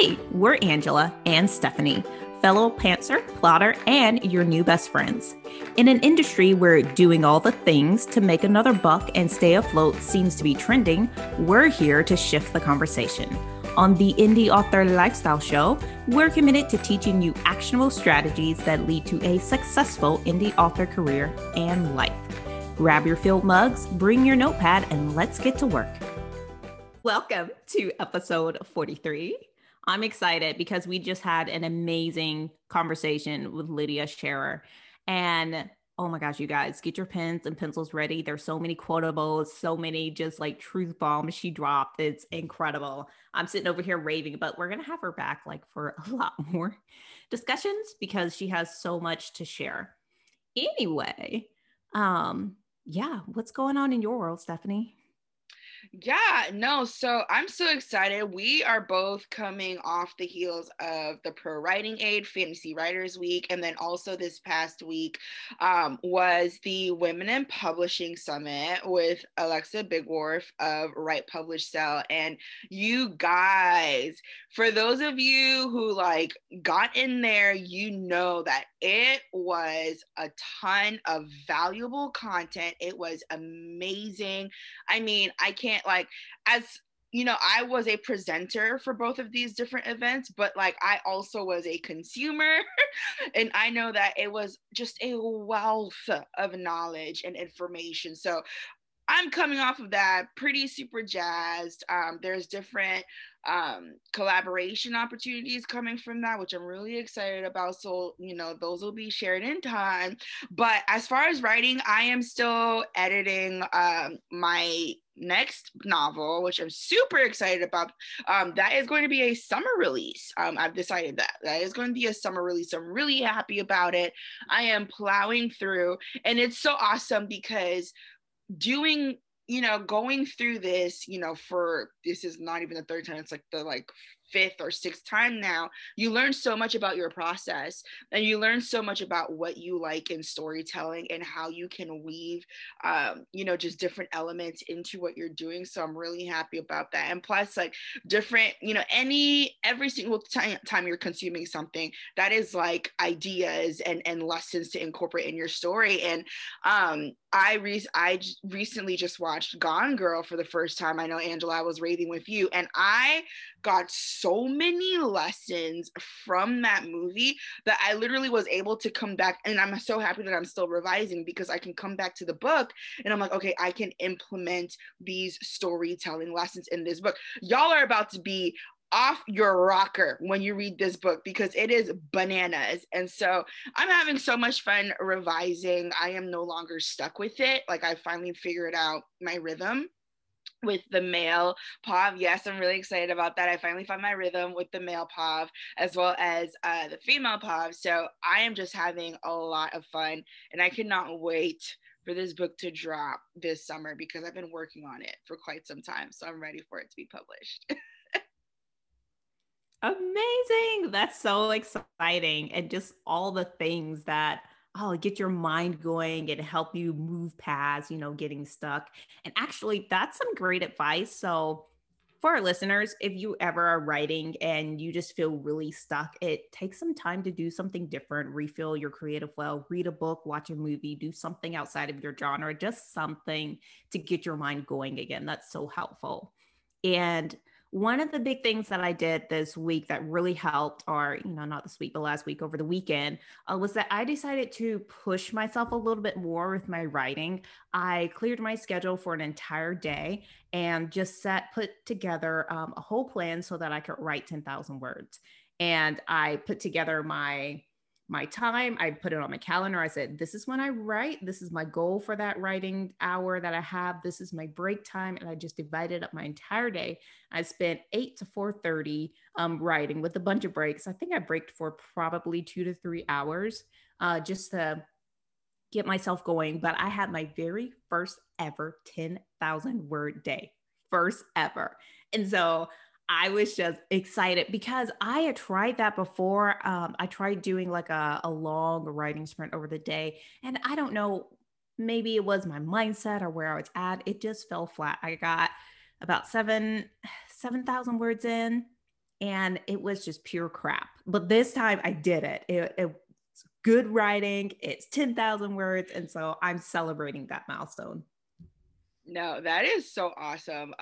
Hey, we're Angela and Stephanie, fellow pantser, plotter, and your new best friends. In an industry where doing all the things to make another buck and stay afloat seems to be trending, we're here to shift the conversation. On the Indie Author Lifestyle Show, we're committed to teaching you actionable strategies that lead to a successful indie author career and life. Grab your filled mugs, bring your notepad, and let's get to work. Welcome to episode 43. I'm excited because we just had an amazing conversation with Lydia Scherer. And oh my gosh, you guys, get your pens and pencils ready. There's so many quotables, so many just like truth bombs she dropped. It's incredible. I'm sitting over here raving, but we're going to have her back like for a lot more discussions because she has so much to share. Anyway, yeah, what's going on in your world, Stephanie? Yeah, no, so I'm so excited. We are both coming off the heels of the Pro Writing Aid Fantasy Writers Week. And then also this past week was the Women in Publishing Summit with Alexa Bigwarth of Write Publish Sell. And you guys, for those of you who like got in there, you know that it was a ton of valuable content. It was amazing. I mean, I can't like, as you know, I was a presenter for both of these different events, but like I also was a consumer and I know that it was just a wealth of knowledge and information. So I'm coming off of that pretty super jazzed. There's different collaboration opportunities coming from that, which I'm really excited about. So, you know, those will be shared in time. But as far as writing, I am still editing my next novel, which I'm super excited about. That is going to be a summer release. I've decided that is going to be a summer release. I'm really happy about it. I am plowing through, and it's so awesome because doing, you know, going through this, you know, for this is not even the third time, it's like the fifth or sixth time now, you learn so much about your process and you learn so much about what you like in storytelling and how you can weave, you know, just different elements into what you're doing. So I'm really happy about that. And plus like different, you know, every single time you're consuming something that is like ideas and lessons to incorporate in your story. And I recently just watched Gone Girl for the first time. I know, Angela, I was raving with you, and I got so many lessons from that movie that I literally was able to come back, and I'm so happy that I'm still revising because I can come back to the book and I'm like, okay, I can implement these storytelling lessons in this book. Y'all are about to be off your rocker when you read this book because it is bananas. And so I'm having so much fun revising. I am no longer stuck with it. Like I finally figured out my rhythm with the male POV. Yes, I'm really excited about that. I finally found my rhythm with the male POV as well as the female POV. So I am just having a lot of fun, and I cannot wait for this book to drop this summer because I've been working on it for quite some time. So I'm ready for it to be published. Amazing. That's so exciting. And just all the things that get your mind going and help you move past, you know, getting stuck. And actually, that's some great advice. So for our listeners, if you ever are writing and you just feel really stuck, it takes some time to do something different, refill your creative well, read a book, watch a movie, do something outside of your genre, just something to get your mind going again. That's so helpful. And one of the big things that I did this week that really helped, or, you know, not this week, but last week over the weekend, was that I decided to push myself a little bit more with my writing. I cleared my schedule for an entire day and just put together a whole plan so that I could write 10,000 words. And I put together my time, I put it on my calendar. I said, this is when I write. This is my goal for that writing hour that I have. This is my break time. And I just divided up my entire day. I spent 8 to 4:30 writing with a bunch of breaks. I think I braked for probably 2 to 3 hours just to get myself going. But I had my very first ever 10,000 word day, first ever. And so I was just excited because I had tried that before. I tried doing like a long writing sprint over the day, and I don't know, maybe it was my mindset or where I was at. It just fell flat. I got about 7,000 words in, and it was just pure crap. But this time I did it. It's good writing. It's 10,000 words. And so I'm celebrating that milestone. No, that is so awesome.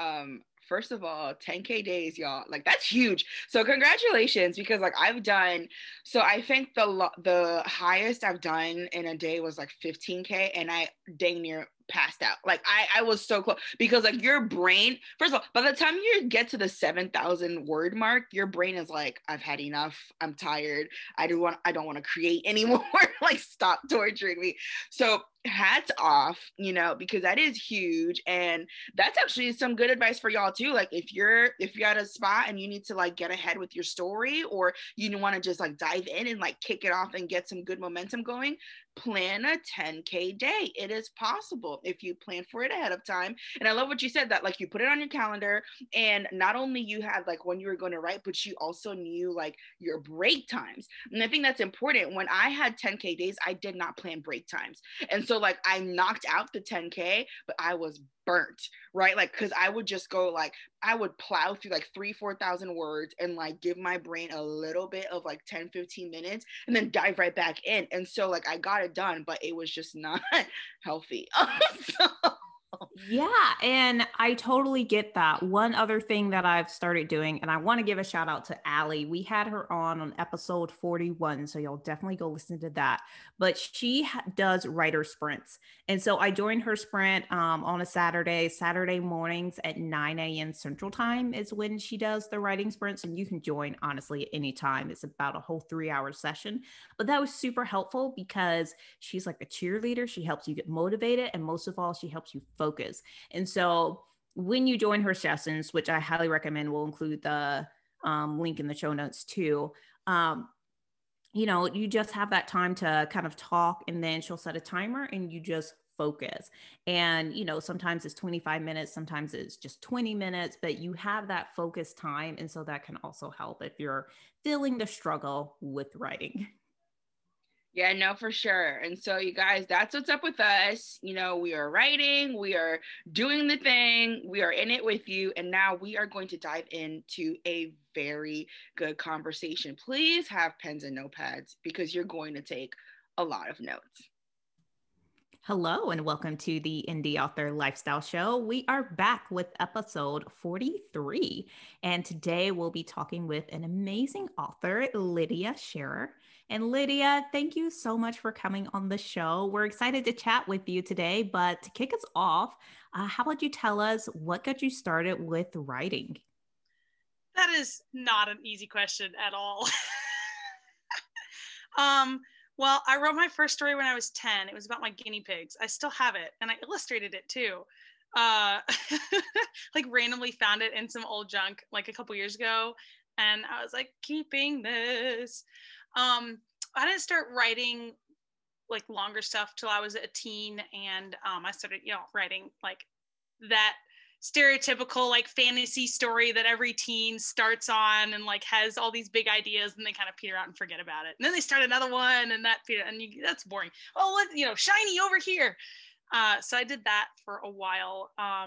First of all, 10K days, y'all, like that's huge. So congratulations, because like I've done, so I think the highest I've done in a day was like 15K, and I dang near passed out. Like I was so close, because like your brain, first of all, by the time you get to the 7,000 word mark, your brain is like, I've had enough. I'm tired. I don't want to create anymore. Like stop torturing me. So hats off, you know, because that is huge. And that's actually some good advice for y'all too. Like if you're at a spot and you need to like get ahead with your story, or you want to just like dive in and like kick it off and get some good momentum going, plan a 10K day. It is possible if you plan for it ahead of time. And I love what you said, that like you put it on your calendar, and not only you had like when you were going to write, but you also knew like your break times. And I think that's important. When I had 10K days, I did not plan break times. And so like I knocked out the 10K, but I was burnt, right? Like, cause I would just go like, I would plow through like 3,000-4,000 words and like give my brain a little bit of like 10-15 minutes and then dive right back in. And so like I got it done, but it was just not healthy. Yeah. And I totally get that. One other thing that I've started doing, and I want to give a shout out to Allie. We had her on episode 41. So y'all definitely go listen to that, but she does writer sprints. And so I joined her sprint on a Saturday mornings at 9 a.m. Central Time is when she does the writing sprints. And you can join honestly at any time. It's about a whole 3-hour session, but that was super helpful because she's like a cheerleader. She helps you get motivated. And most of all, she helps you focus. And so when you join her sessions, which I highly recommend, we'll include the link in the show notes too. You know, you just have that time to kind of talk, and then she'll set a timer and you just focus. And, you know, sometimes it's 25 minutes, sometimes it's just 20 minutes, but you have that focus time. And so that can also help if you're feeling the struggle with writing. Yeah, no, for sure. And so you guys, that's what's up with us. You know, we are writing, we are doing the thing, we are in it with you. And now we are going to dive into a very good conversation. Please have pens and notepads because you're going to take a lot of notes. Hello, and welcome to the Indie Author Lifestyle Show. We are back with episode 43. And today we'll be talking with an amazing author, Lydia Scherer. And Lydia, thank you so much for coming on the show. We're excited to chat with you today, but to kick us off, how about you tell us what got you started with writing? That is not an easy question at all. Well, I wrote my first story when I was 10. It was about my guinea pigs. I still have it, and I illustrated it too. Like randomly found it in some old junk like a couple years ago, and I was like, keeping this. I didn't start writing like longer stuff till I was a teen, and I started, you know, writing like that stereotypical like fantasy story that every teen starts on and like has all these big ideas and they kind of peter out and forget about it. And then they start another one and that's boring. Oh, let, you know, shiny over here. So I did that for a while. And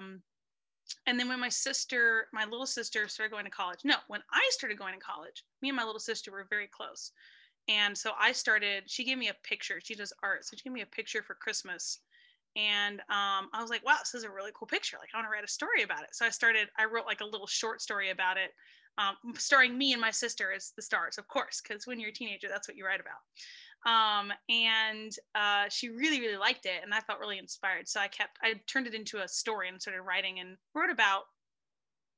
then when my little sister started going to college, no, when I started going to college, me and my little sister were very close. And so she gave me a picture. She does art. So she gave me a picture for Christmas. And I was like, wow, this is a really cool picture. Like, I want to write a story about it. So I wrote like a little short story about it, starring me and my sister as the stars, of course, because when you're a teenager, that's what you write about. She really, really liked it. And I felt really inspired. So I turned it into a story and started writing, and wrote about,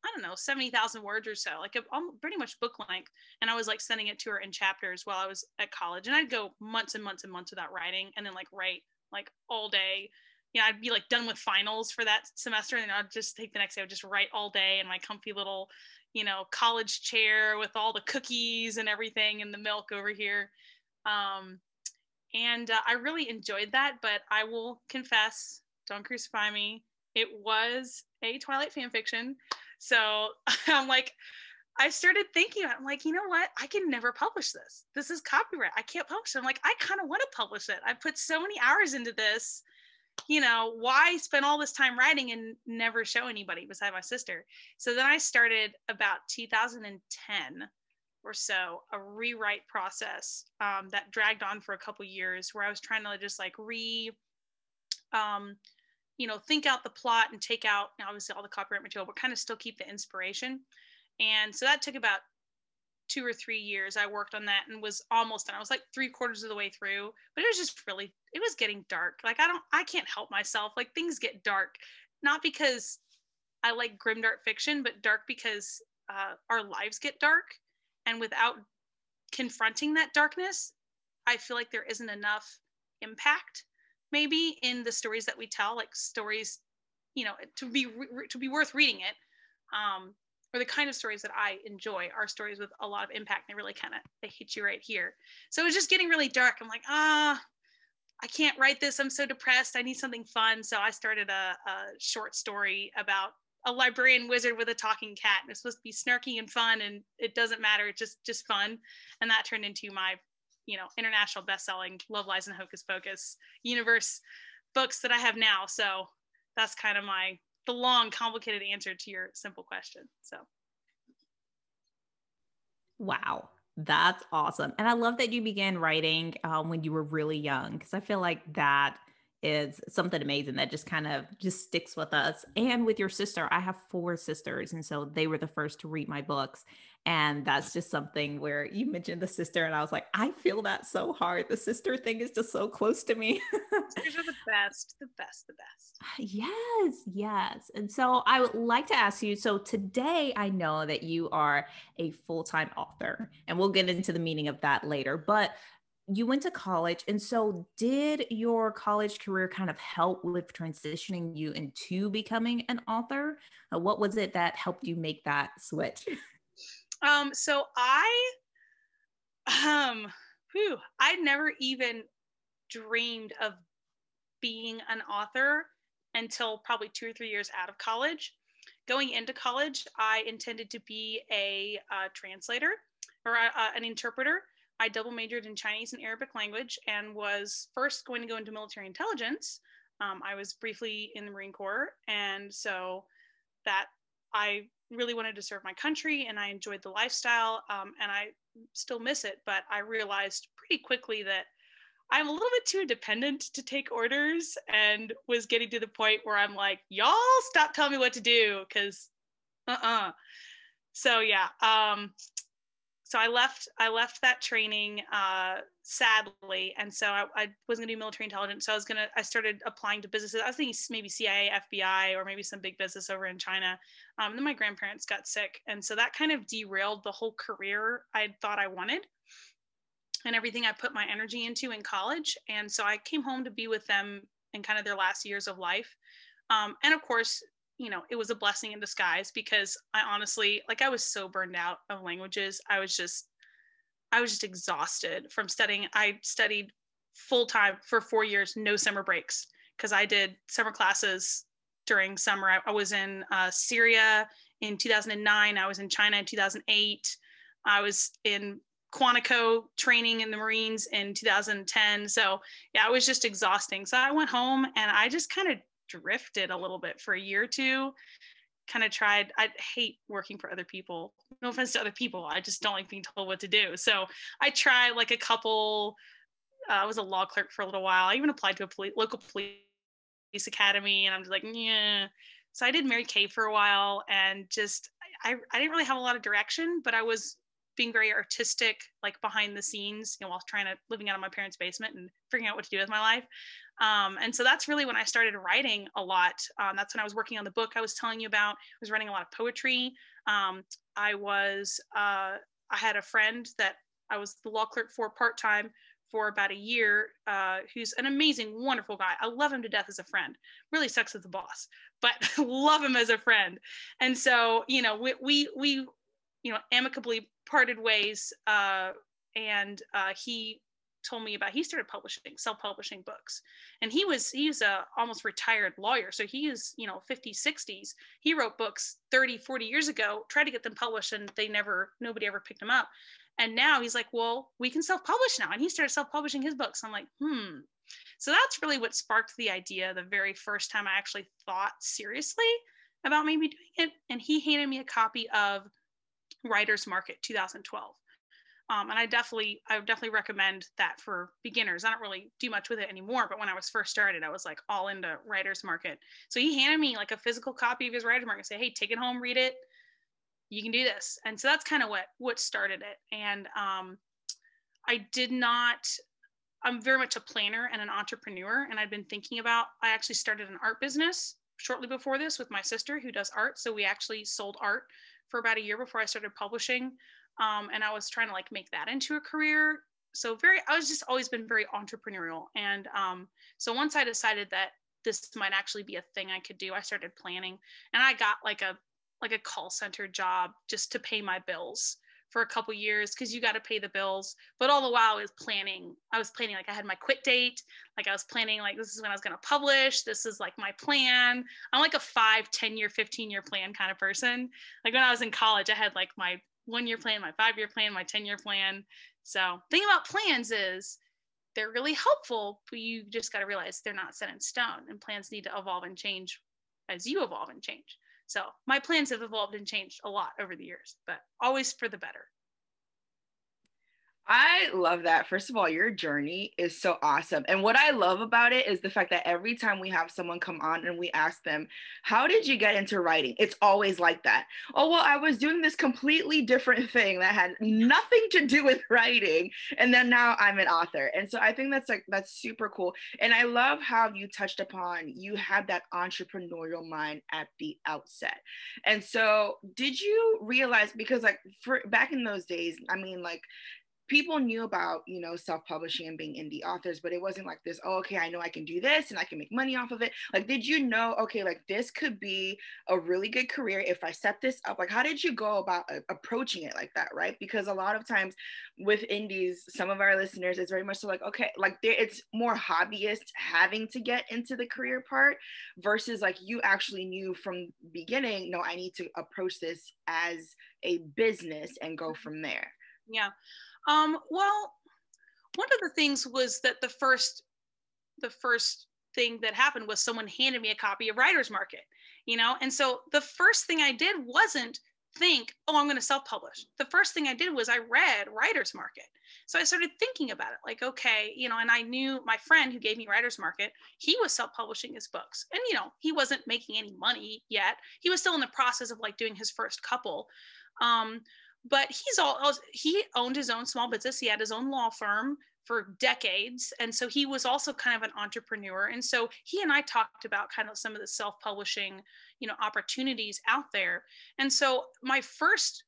I don't know, 70,000 words or so, like pretty much book length. And I was like sending it to her in chapters while I was at college. And I'd go months and months and months without writing, and then like write like all day. You know, I'd be like done with finals for that semester, and I'd just take the next day, I would just write all day in my comfy little, you know, college chair with all the cookies and everything and the milk over here. I really enjoyed that, but I will confess, don't crucify me, it was a Twilight fan fiction. So I started thinking, I'm like, you know what? I can never publish this. This is copyright. I can't publish it. I'm like, I kind of want to publish it. I put so many hours into this. you know, why spend all this time writing and never show anybody besides my sister? So then I started about 2010 or so, a rewrite process that dragged on for a couple years, where I was trying to just like you know, think out the plot and take out obviously all the copyright material, but kind of still keep the inspiration. And so that took about 2 or 3 years. I worked on that and was almost done. I was like 3/4 of the way through, but it was just really, it was getting dark. Like I can't help myself. Like things get dark, not because I like grimdark fiction, but dark because our lives get dark. And without confronting that darkness, I feel like there isn't enough impact maybe in the stories that we tell, like stories, you know, to be worth reading it. Or the kind of stories that I enjoy are stories with a lot of impact. They really kind of, they hit you right here. So it was just getting really dark. I'm like, I can't write this. I'm so depressed. I need something fun. So I started a short story about a librarian wizard with a talking cat. And it's supposed to be snarky and fun, and it doesn't matter. It's just fun. And that turned into my, you know, international best-selling Love, Lies, and Hocus Pocus universe books that I have now. So that's kind of the long, complicated answer to your simple question. So. Wow, that's awesome. And I love that you began writing when you were really young, because I feel like that is something amazing that just kind of just sticks with us. And with your sister, I have 4 sisters. And so they were the first to read my books. And that's just something where you mentioned the sister, and I was like, I feel that so hard. The sister thing is just so close to me. Sisters are the best, the best, the best. Yes, yes. And so I would like to ask you, so today I know that you are a full-time author, and we'll get into the meaning of that later, but you went to college. And so did your college career kind of help with transitioning you into becoming an author? What was it that helped you make that switch? So I never even dreamed of being an author until probably 2 or 3 years out of college. Going into college, I intended to be a translator or an interpreter. I double majored in Chinese and Arabic language and was first going to go into military intelligence. I was briefly in the Marine Corps, and so that I really wanted to serve my country, and I enjoyed the lifestyle, and I still miss it, but I realized pretty quickly that I'm a little bit too independent to take orders, and was getting to the point where I'm like, y'all stop telling me what to do, because So yeah, so I left that training, sadly, and so I wasn't gonna do military intelligence, so I started applying to businesses. I was thinking maybe CIA, FBI, or maybe some big business over in China. Then my grandparents got sick, and so that kind of derailed the whole career I thought I wanted and everything I put my energy into in college. And so I came home to be with them in kind of their last years of life. And of course, you know, it was a blessing in disguise, because I honestly, like, I was so burned out of languages. I was just exhausted from studying. I studied full-time for 4 years, no summer breaks, because I did summer classes during summer. I was in Syria in 2009. I was in China in 2008. I was in Quantico training in the Marines in 2010. So yeah, it was just exhausting. So I went home and I just kind of drifted a little bit for a year or two, kind of tried. I hate working for other people. No offense to other people. I just don't like being told what to do. So I tried like a couple, I was a law clerk for a little while. I even applied to a local police academy, and I'm just like, yeah. So I did Mary Kay for a while, and just, I didn't really have a lot of direction, but I was being very artistic, like behind the scenes, you know, while living out of my parents' basement and figuring out what to do with my life. And so that's really when I started writing a lot. That's when I was working on the book I was telling you about. I was writing a lot of poetry. I had a friend that I was the law clerk for part-time for about a year, who's an amazing, wonderful guy. I love him to death as a friend. Really sucks as a boss, but love him as a friend. And so, you know, we you know, amicably parted ways. And he told me about, he started publishing, self-publishing books. And he's a almost retired lawyer. So he is, you know, 50s, 60s. He wrote books 30, 40 years ago, tried to get them published, and nobody ever picked them up. And now he's like, well, we can self-publish now. And he started self-publishing his books. I'm like, So that's really what sparked the idea the very first time I actually thought seriously about maybe doing it. And he handed me a copy of Writer's Market 2012. And I would definitely recommend that for beginners. I don't really do much with it anymore, but when I was first started, I was like all into Writer's Market. So he handed me like a physical copy of his Writer's Market and said, hey, take it home, read it. You can do this. And so that's kind of what started it. And I'm very much a planner and an entrepreneur. And I've been thinking about, I actually started an art business shortly before this with my sister who does art. So we actually sold art for about a year before I started publishing. And I was trying to like make that into a career. So I was just always been very entrepreneurial. And so once I decided that this might actually be a thing I could do, I started planning, and I got like a call center job just to pay my bills for a couple years, because you got to pay the bills. But all the while I was planning. I was planning, like I had my quit date. Like I was planning, like this is when I was going to publish. This is like my plan. I'm like a 5, 10-year, 15-year plan kind of person. Like when I was in college, I had like my 1-year plan, my 5-year plan, my 10-year plan. So the thing about plans is they're really helpful, but you just got to realize they're not set in stone, and plans need to evolve and change as you evolve and change. So my plans have evolved and changed a lot over the years, but always for the better. I love that. First of all, your journey is so awesome. And what I love about it is the fact that every time we have someone come on and we ask them, how did you get into writing? It's always like that. Oh, well, I was doing this completely different thing that had nothing to do with writing, and then now I'm an author. And so I think that's super cool. And I love how you touched upon, you had that entrepreneurial mind at the outset. And so did you realize, because like back in those days, I mean, like, people knew about, you know, self-publishing and being indie authors, but it wasn't like this, oh, okay, I know I can do this and I can make money off of it. Like, did you know, okay, like this could be a really good career if I set this up? Like, how did you go about approaching it like that, right? Because a lot of times with indies, some of our listeners, it's very much so like, okay, like it's more hobbyists having to get into the career part versus like you actually knew from the beginning, no, I need to approach this as a business and go from there. Yeah. Well, one of the things was that the first thing that happened was someone handed me a copy of Writer's Market, you know? And so the first thing I did wasn't think, oh, I'm going to self-publish. The first thing I did was I read Writer's Market. So I started thinking about it, like, okay, you know, and I knew my friend who gave me Writer's Market, he was self-publishing his books, and, you know, he wasn't making any money yet. He was still in the process of like doing his first couple, but he owned his own small business. He had his own law firm for decades. And so he was also kind of an entrepreneur. And so he and I talked about kind of some of the self-publishing, you know, opportunities out there. And so my first,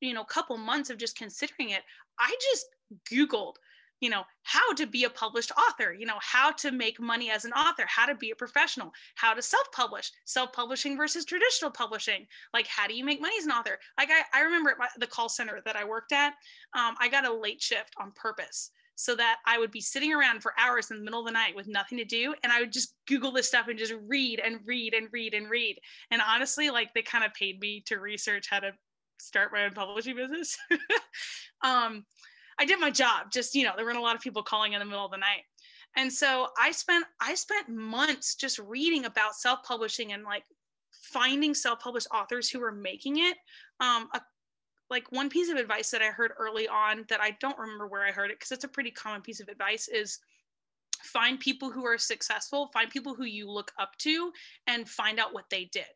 you know, couple months of just considering it, I just Googled, you know, how to be a published author, you know, how to make money as an author, how to be a professional, how to self-publish, self-publishing versus traditional publishing. Like, how do you make money as an author? Like, I remember at the call center that I worked at, I got a late shift on purpose so that I would be sitting around for hours in the middle of the night with nothing to do. And I would just Google this stuff and just read and read and read and read. And honestly, like, they kind of paid me to research how to start my own publishing business. I did my job, just, you know, there weren't a lot of people calling in the middle of the night. And so I spent months just reading about self-publishing and like finding self-published authors who were making it. Like one piece of advice that I heard early on that I don't remember where I heard it, because it's a pretty common piece of advice, is find people who are successful, find people who you look up to, and find out what they did.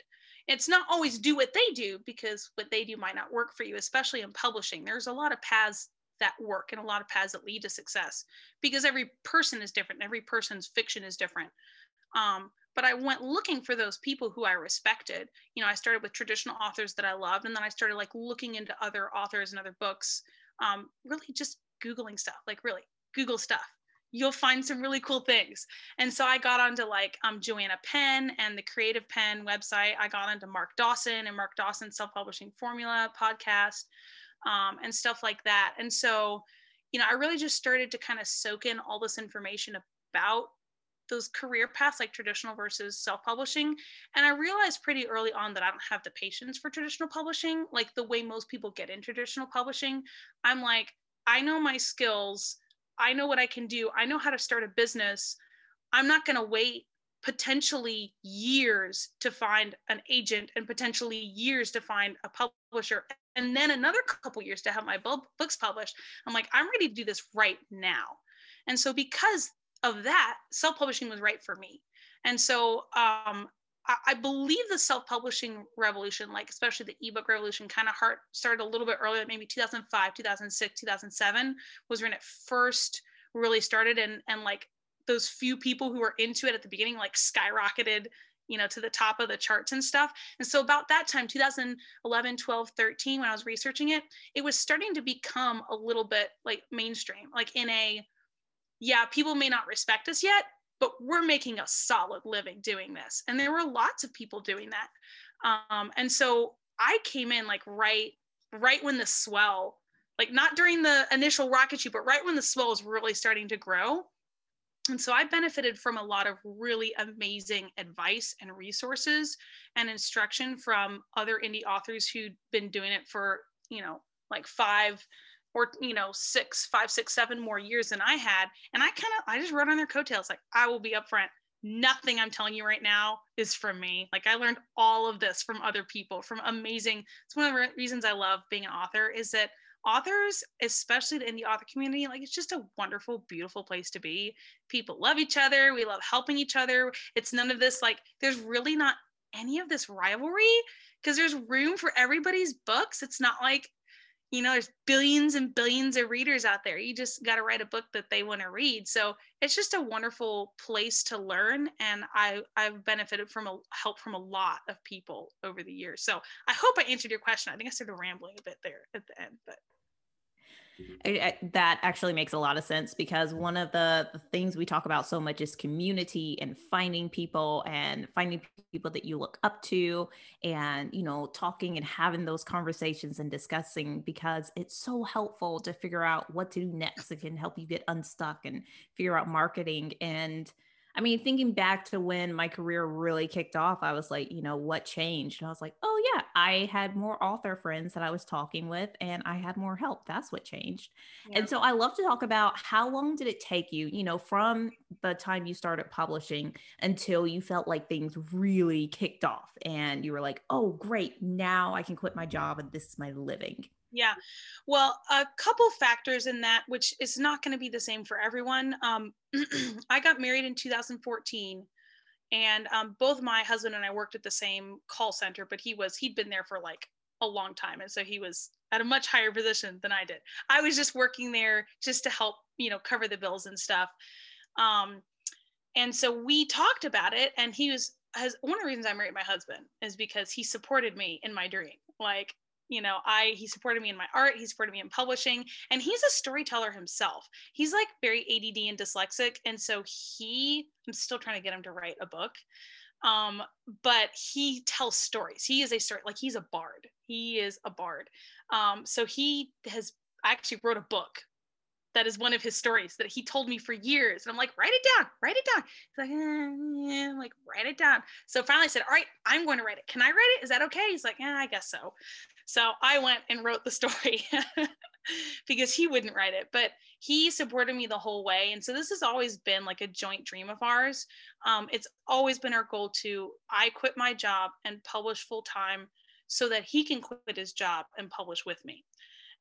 It's not always do what they do, because what they do might not work for you, especially in publishing. There's a lot of paths that work and a lot of paths that lead to success, because every person is different. Every person's fiction is different. But I went looking for those people who I respected. You know, I started with traditional authors that I loved, and then I started like looking into other authors and other books, really just Googling stuff, like really Google stuff. You'll find some really cool things. And so I got onto like Joanna Penn and the Creative Penn website. I got onto Mark Dawson and Mark Dawson's Self-Publishing Formula podcast. And stuff like that. And so, you know, I really just started to kind of soak in all this information about those career paths, like traditional versus self-publishing. And I realized pretty early on that I don't have the patience for traditional publishing, like the way most people get in traditional publishing. I'm like, I know my skills. I know what I can do. I know how to start a business. I'm not going to wait potentially years to find an agent and potentially years to find a publisher and then another couple years to have my books published. I'm like, I'm ready to do this right now. And so because of that, self-publishing was right for me. And so I believe the self-publishing revolution, like especially the ebook revolution, kind of started a little bit earlier, maybe 2005, 2006, 2007 was when it first really started. And like those few people who were into it at the beginning, like skyrocketed, you know, to the top of the charts and stuff. And so about that time, 2011, 12, 13, when I was researching it, it was starting to become a little bit like mainstream, like in a, yeah, people may not respect us yet, but we're making a solid living doing this. And there were lots of people doing that. And so I came in like right when the swell, like not during the initial rocket shoot, but right when the swell is really starting to grow. And so I benefited from a lot of really amazing advice and resources and instruction from other indie authors who'd been doing it for, you know, like five, six, seven more years than I had. And I just rode on their coattails. Like, I will be upfront. Nothing I'm telling you right now is from me. Like, I learned all of this from other people, from amazing. It's one of the reasons I love being an author, is that authors, especially in the author community, like, it's just a wonderful, beautiful place to be. People love each other. We love helping each other. It's none of this, like, there's really not any of this rivalry because there's room for everybody's books. It's not like, you know, there's billions and billions of readers out there. You just got to write a book that they want to read. So it's just a wonderful place to learn. And I've benefited from help from a lot of people over the years. So I hope I answered your question. I think I started rambling a bit there at the end, but. That actually makes a lot of sense, because one of the things we talk about so much is community and finding people that you look up to and, you know, talking and having those conversations and discussing, because it's so helpful to figure out what to do next. It can help you get unstuck and figure out marketing. And I mean, thinking back to when my career really kicked off, I was like, you know, what changed? And I was like, oh yeah, I had more author friends that I was talking with and I had more help. That's what changed. Yeah. And so I love to talk about, how long did it take you, you know, from the time you started publishing until you felt like things really kicked off and you were like, oh great, now I can quit my job and this is my living? Yeah. Well, a couple factors in that, which is not going to be the same for everyone. I got married in 2014, and both my husband and I worked at the same call center, but he'd been there for like a long time. And so he was at a much higher position than I did. I was just working there just to help, you know, cover the bills and stuff. And so we talked about it, and one of the reasons I married my husband is because he supported me in my dream. Like, you know, he supported me in my art, he supported me in publishing, and he's a storyteller himself. He's like very ADD and dyslexic. And so I'm still trying to get him to write a book. But he tells stories. He is a bard. So he actually wrote a book that is one of his stories that he told me for years. And I'm like, write it down. He's like, yeah. I'm like, write it down. So finally I said, all right, I'm going to write it. Can I write it? Is that okay? He's like, yeah, I guess so. So I went and wrote the story because he wouldn't write it, but he supported me the whole way. And so this has always been like a joint dream of ours. It's always been our goal I quit my job and publish full time so that he can quit his job and publish with me.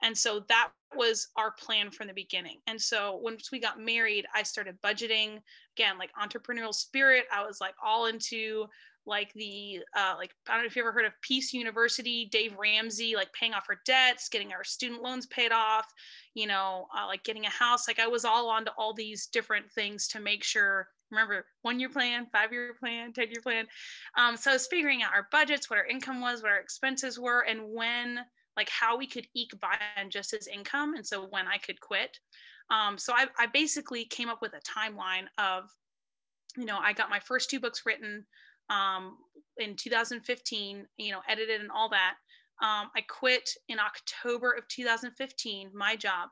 And so that was our plan from the beginning. And so once we got married, I started budgeting again, like entrepreneurial spirit. I was like all into like I don't know if you ever heard of Peace University, Dave Ramsey, like paying off her debts, getting our student loans paid off, you know, like getting a house. Like I was all onto all these different things to make sure, remember, 1 year plan, 5 year plan, 10 year plan. So I was figuring out our budgets, what our income was, what our expenses were, and when, like how we could eke by on just as income. And so when I could quit. So I basically came up with a timeline of, you know, I got my first two books written in 2015, you know, edited and all that. I quit in October of 2015, my job,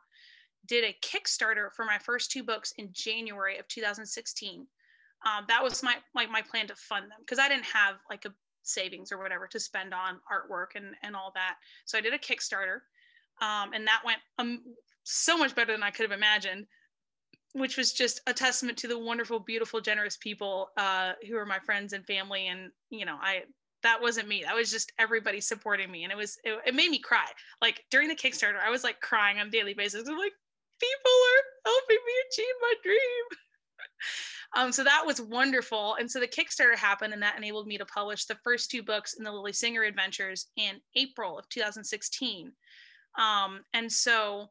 did a Kickstarter for my first two books in January of 2016. That was my plan to fund them, because I didn't have like a savings or whatever to spend on artwork and all that. So I did a Kickstarter, and that went so much better than I could have imagined. which was just a testament to the wonderful, beautiful, generous people who are my friends and family. And, you know, that wasn't me. That was just everybody supporting me. And it made me cry. Like during the Kickstarter, I was like crying on a daily basis. I'm like, people are helping me achieve my dream. So that was wonderful. And so the Kickstarter happened, and that enabled me to publish the first two books in the Lily Singer Adventures in April of 2016. And so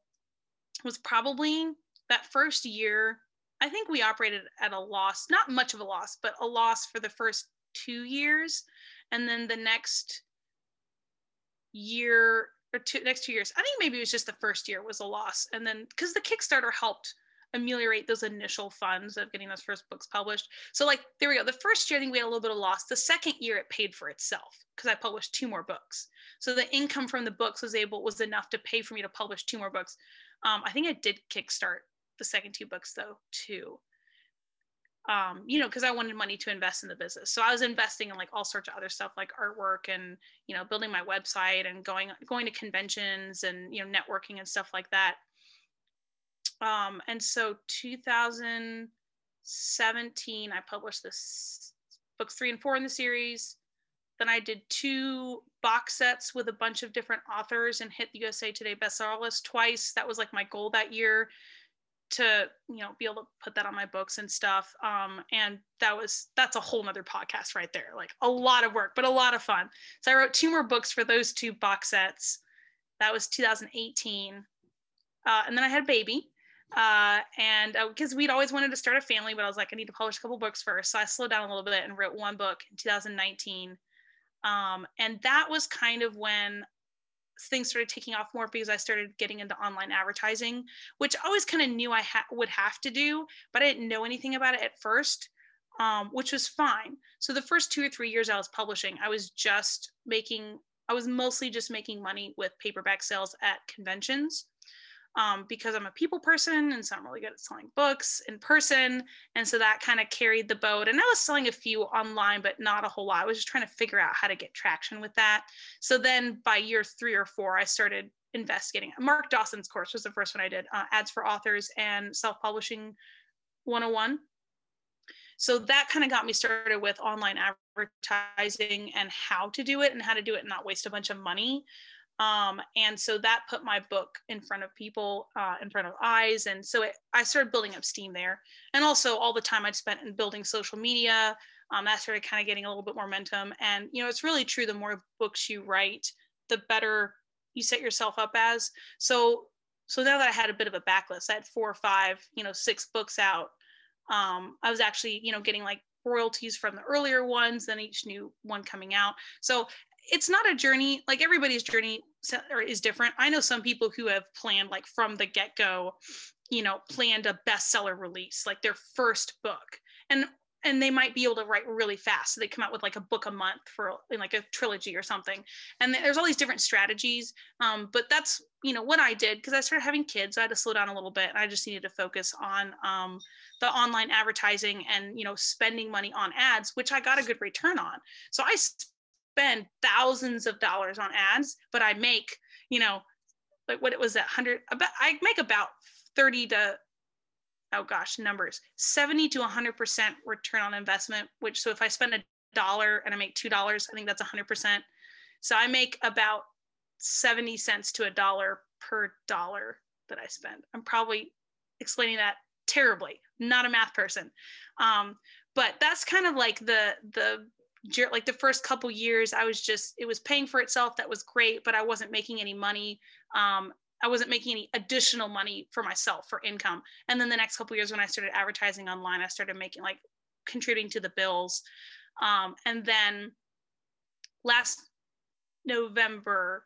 it was probably that first year, I think we operated at a loss, not much of a loss, but a loss for the first 2 years. And then the next year or next 2 years, I think maybe it was just the first year was a loss. And then, because the Kickstarter helped ameliorate those initial funds of getting those first books published. So like, there we go. The first year, I think we had a little bit of loss. The second year it paid for itself because I published two more books. So the income from the books was enough to pay for me to publish two more books. I think I did kickstart the second two books though, too. You know, because I wanted money to invest in the business. So I was investing in like all sorts of other stuff like artwork and, you know, building my website and going to conventions and, you know, networking and stuff like that. And so 2017, I published this books 3 and 4 in the series. Then I did 2 box sets with a bunch of different authors and hit the USA Today bestseller list twice. That was like my goal that year, to, you know, be able to put that on my books and stuff. And that's a whole nother podcast right there. Like a lot of work, but a lot of fun. So I wrote 2 more books for those 2 box sets. That was 2018. And then I had a baby. And because we'd always wanted to start a family, but I was like, I need to publish a couple books first. So I slowed down a little bit and wrote 1 book in 2019. And that was kind of when things started taking off more, because I started getting into online advertising, which I always kind of knew I would have to do, but I didn't know anything about it at first, which was fine. So the first 2 or 3 years I was publishing, I was mostly just making money with paperback sales at conventions. Because I'm a people person, and so I'm really good at selling books in person. And so that kind of carried the boat. And I was selling a few online, but not a whole lot. I was just trying to figure out how to get traction with that. So then by year 3 or 4, I started investigating. Mark Dawson's course was the first one I did, Ads for Authors and Self-Publishing 101. So that kind of got me started with online advertising and how to do it, and not waste a bunch of money. And so that put my book in front of people, in front of eyes. And so I started building up steam there. And also all the time I'd spent in building social media, that started kind of getting a little bit more momentum. And, you know, it's really true. The more books you write, the better you set yourself up as. So now that I had a bit of a backlist, I had 4 or 5, you know, 6 books out. I was actually, you know, getting like royalties from the earlier ones, then each new one coming out. So it's not a journey, like everybody's journey is different. I know some people who have planned, like from the get-go, you know, planned a bestseller release, like their first book. And they might be able to write really fast. So they come out with like a book a month in like a trilogy or something. And there's all these different strategies. But that's, you know, what I did, because I started having kids. So I had to slow down a little bit. And I just needed to focus on the online advertising and, you know, spending money on ads, which I got a good return on. So I spend thousands of dollars on ads, but I make, you know, like what it was at 100, I make about 70 to 100% return on investment, which, so if I spend $1 and I make $2, I think that's 100%. So I make about 70 cents to $1 per dollar that I spend. I'm probably explaining that terribly, not a math person. But that's kind of like the first couple years, it was paying for itself. That was great, but I wasn't making any money. I wasn't making any additional money for myself for income. And then the next couple years when I started advertising online, I started making, like, contributing to the bills. And then last November,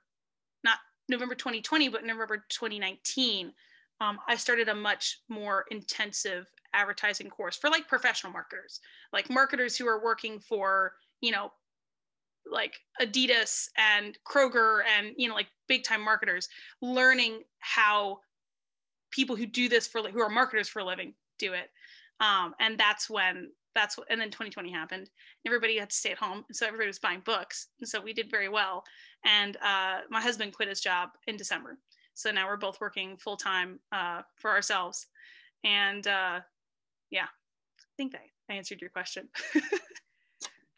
not November 2020, but November 2019, I started a much more intensive advertising course for like professional marketers, like marketers who are working for, you know, like Adidas and Kroger and, you know, like big time marketers, learning how people who do this who are marketers for a living do it. And and then 2020 happened. Everybody had to stay at home. And so everybody was buying books. And so we did very well. And my husband quit his job in December. So now we're both working full time for ourselves. And yeah, I think I answered your question.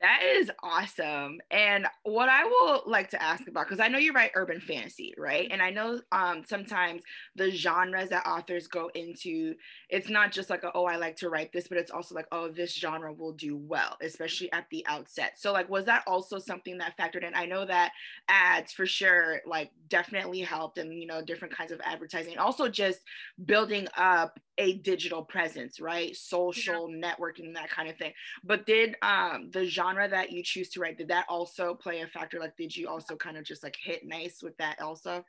That is awesome. And what I will like to ask about, because I know you write urban fantasy, right? And I know sometimes the genres that authors go into, it's not just like, oh, I like to write this, but it's also like, oh, this genre will do well, especially at the outset. So like, was that also something that factored in? I know that ads for sure, like definitely helped, and, you know, different kinds of advertising. Also just building up a digital presence, right? Social networking, that kind of thing. But did the genre that you choose to write, did that also play a factor? Like, did you also kind of just like hit nice with that also?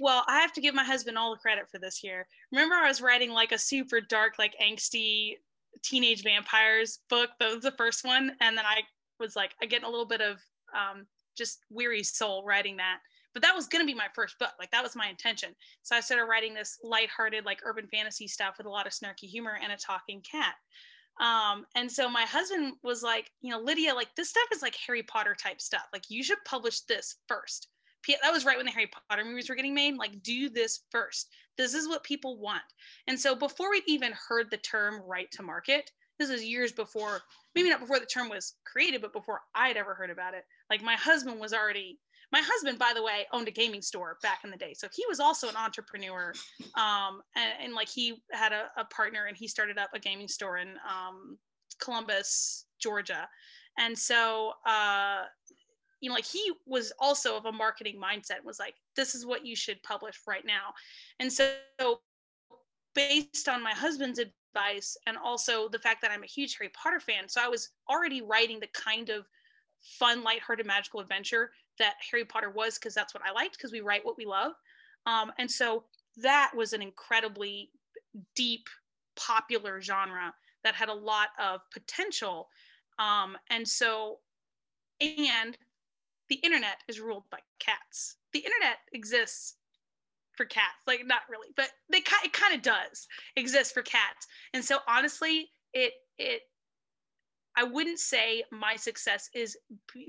Well, I have to give my husband all the credit for this here. Remember, I was writing like a super dark, like angsty teenage vampires book. That was the first one. And then I was like, I get a little bit of just weary soul writing that. But that was gonna be my first book. Like that was my intention. So I started writing this lighthearted, like urban fantasy stuff with a lot of snarky humor and a talking cat. And so my husband was like, you know, Lydia, like this stuff is like Harry Potter type stuff. Like you should publish this first. That was right when the Harry Potter movies were getting made. Like do this first. This is what people want. And so before we'd even heard the term right to market, this was years before, maybe not before the term was created, but before I'd ever heard about it. Like my husband, by the way, owned a gaming store back in the day. So he was also an entrepreneur. And like he had a partner, and he started up a gaming store in Columbus, Georgia. And so, you know, like he was also of a marketing mindset, was like, this is what you should publish right now. And so based on my husband's advice, and also the fact that I'm a huge Harry Potter fan, so I was already writing the kind of fun, lighthearted, magical adventure that Harry Potter was, because that's what I liked, because we write what we love. And so that was an incredibly deep, popular genre that had a lot of potential. And the internet is ruled by cats. The internet exists for cats, like not really, but it kind of does exist for cats. And so honestly, I wouldn't say my success is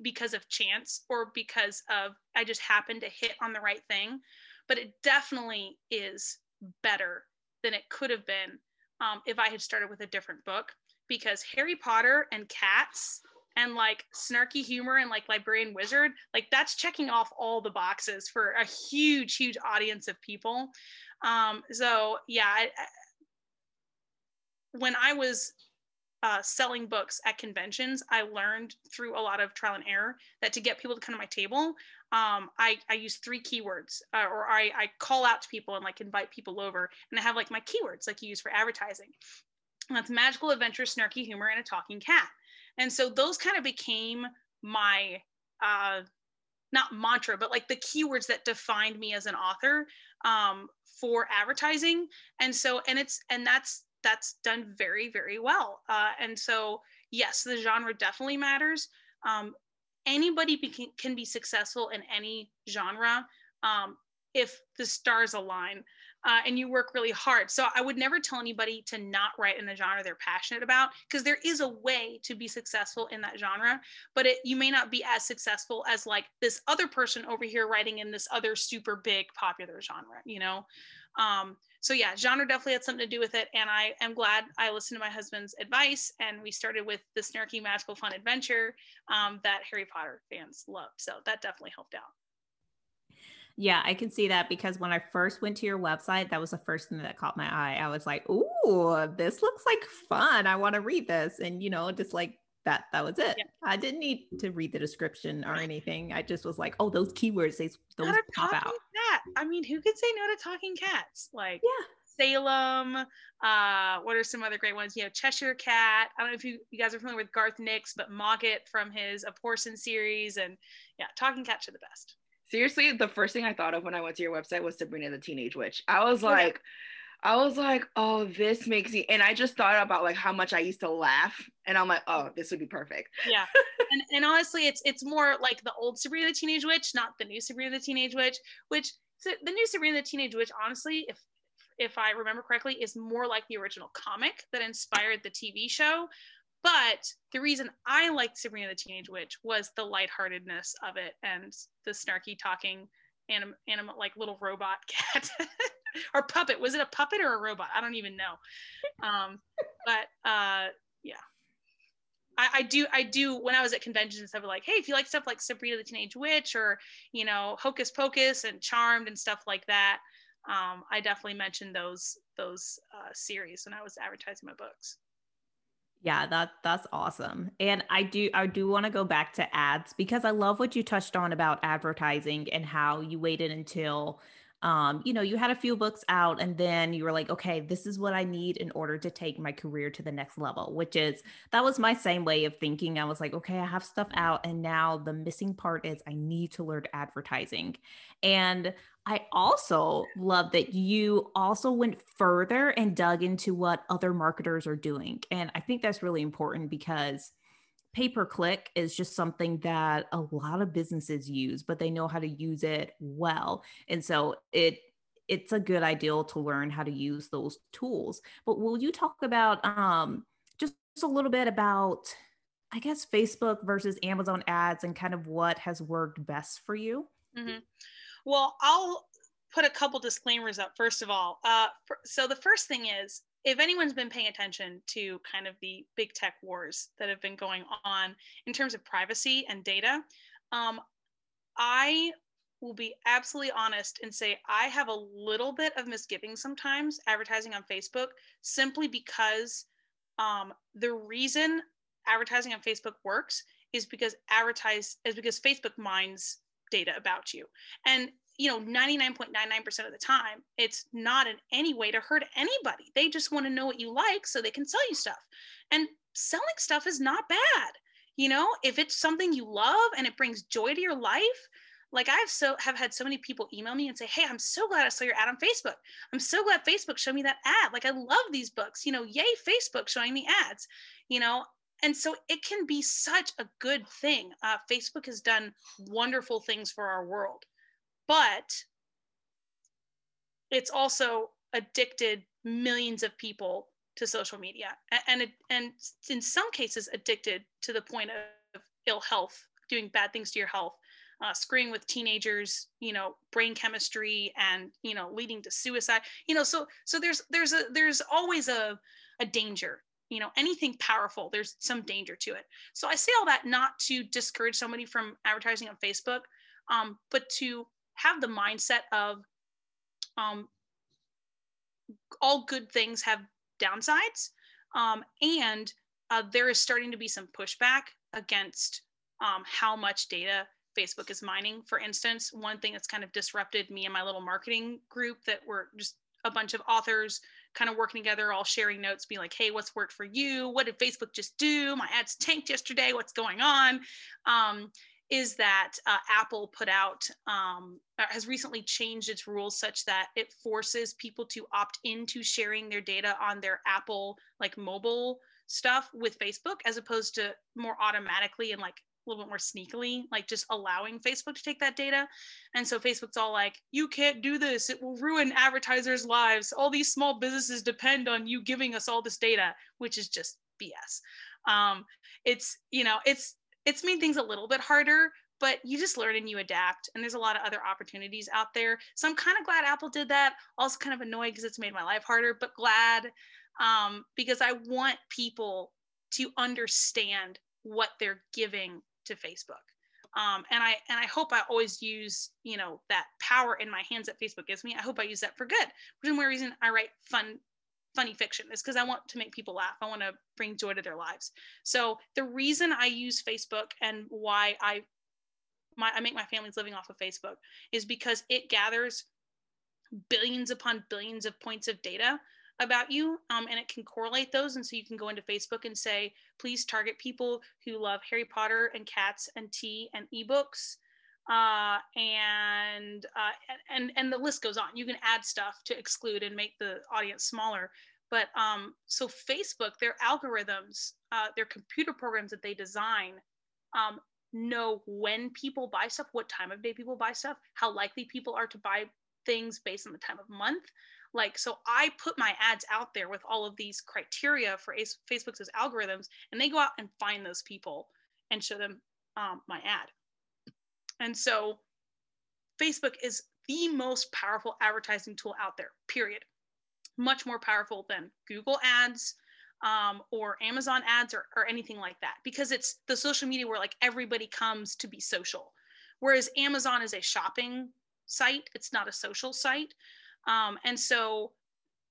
because of chance or because of I just happened to hit on the right thing, but it definitely is better than it could have been if I had started with a different book, because Harry Potter and cats and like snarky humor and like librarian wizard, like that's checking off all the boxes for a huge, huge audience of people. So yeah, when I was selling books at conventions, I learned through a lot of trial and error that to get people to come to my table, I use three keywords, or I call out to people and like invite people over, and I have like my keywords like you use for advertising. And that's magical adventure, snarky humor, and a talking cat. And so those kind of became my, not mantra, but like the keywords that defined me as an author for advertising. And so, that's done very, very well. And so, yes, the genre definitely matters. Anybody can be successful in any genre if the stars align and you work really hard. So I would never tell anybody to not write in the genre they're passionate about, because there is a way to be successful in that genre, but you may not be as successful as like this other person over here writing in this other super big popular genre, you know? So yeah, genre definitely had something to do with it. And I am glad I listened to my husband's advice, and we started with the snarky, magical, fun adventure that Harry Potter fans loved. So that definitely helped out. Yeah, I can see that, because when I first went to your website, that was the first thing that caught my eye. I was like, ooh, this looks like fun. I want to read this. And, you know, just like that was it. Yeah. I didn't need to read the description or anything. I just was like, oh, those keywords, those pop out. Cat. I mean, who could say no to talking cats? Like, yeah. Salem, what are some other great ones? You know, Cheshire Cat. I don't know if you guys are familiar with Garth Nix, but Mogget from his Abhorsen series. And yeah, talking cats are the best. Seriously, the first thing I thought of when I went to your website was Sabrina the Teenage Witch. I was like, oh, this makes me, and I just thought about like how much I used to laugh, and I'm like, oh, this would be perfect. Yeah, and honestly, it's more like the old Sabrina the Teenage Witch, not the new Sabrina the Teenage Witch, so the new Sabrina the Teenage Witch, honestly, if I remember correctly, is more like the original comic that inspired the TV show. But the reason I liked Sabrina the Teenage Witch was the lightheartedness of it and the snarky talking animal, like little robot cat or puppet. Was it a puppet or a robot? I don't even know. Yeah. I do, when I was at conventions and stuff, like, hey, if you like stuff like Sabrina the Teenage Witch or, you know, Hocus Pocus and Charmed and stuff like that, I definitely mentioned those series when I was advertising my books. Yeah, that's awesome. And I do want to go back to ads, because I love what you touched on about advertising and how you waited until, you had a few books out, and then you were like, okay, this is what I need in order to take my career to the next level, that was my same way of thinking. I was like, okay, I have stuff out, and now the missing part is I need to learn advertising. And I also love that you also went further and dug into what other marketers are doing. And I think that's really important, because pay-per-click is just something that a lot of businesses use, but they know how to use it well. And so it's a good idea to learn how to use those tools. But will you talk about just a little bit about, I guess, Facebook versus Amazon ads and kind of what has worked best for you? Mm-hmm. Well, I'll put a couple disclaimers up, first of all. So the first thing is, if anyone's been paying attention to kind of the big tech wars that have been going on in terms of privacy and data, I will be absolutely honest and say I have a little bit of misgivings sometimes advertising on Facebook, simply because the reason advertising on Facebook works is because Facebook mines data about you. And 99.99% of the time, it's not in any way to hurt anybody. They just want to know what you like so they can sell you stuff. And selling stuff is not bad. If it's something you love and it brings joy to your life, like I've had so many people email me and say, hey, I'm so glad I saw your ad on Facebook. I'm so glad Facebook showed me that ad. Like, I love these books, yay, Facebook showing me ads, And so it can be such a good thing. Facebook has done wonderful things for our world. But it's also addicted millions of people to social media, and in some cases addicted to the point of ill health, doing bad things to your health, screwing with teenagers, brain chemistry, and leading to suicide. So there's always a danger. Anything powerful, there's some danger to it. So I say all that not to discourage somebody from advertising on Facebook, but to have the mindset of all good things have downsides. And there is starting to be some pushback against how much data Facebook is mining. For instance, one thing that's kind of disrupted me and my little marketing group, that were just a bunch of authors kind of working together, all sharing notes, being like, hey, what's worked for you? What did Facebook just do? My ads tanked yesterday. What's going on? Is that Apple put out, has recently changed its rules such that it forces people to opt into sharing their data on their Apple, like, mobile stuff with Facebook, as opposed to more automatically and like a little bit more sneakily, like just allowing Facebook to take that data. And so Facebook's all like, you can't do this. It will ruin advertisers' lives. All these small businesses depend on you giving us all this data, which is just BS. It's made things a little bit harder, but you just learn and you adapt. And there's a lot of other opportunities out there. So I'm kind of glad Apple did that. Also kind of annoyed because it's made my life harder, but glad, because I want people to understand what they're giving to Facebook. And I hope I always use, that power in my hands that Facebook gives me. I hope I use that for good. Which is one reason I write funny fiction, is because I want to make people laugh. I want to bring joy to their lives. So the reason I use Facebook and why I make my family's living off of Facebook is because it gathers billions upon billions of points of data about you, and it can correlate those. And so you can go into Facebook and say, please target people who love Harry Potter and cats and tea and ebooks. And the list goes on. You can add stuff to exclude and make the audience smaller. But so Facebook, their algorithms, their computer programs that they design, know when people buy stuff, what time of day people buy stuff, how likely people are to buy things based on the time of month. Like, so I put my ads out there with all of these criteria for Facebook's algorithms, and they go out and find those people and show them my ad. And so Facebook is the most powerful advertising tool out there, period. much more powerful than Google ads or Amazon ads or anything like that, because it's the social media where like everybody comes to be social. Whereas Amazon is a shopping site, it's not a social site. And so,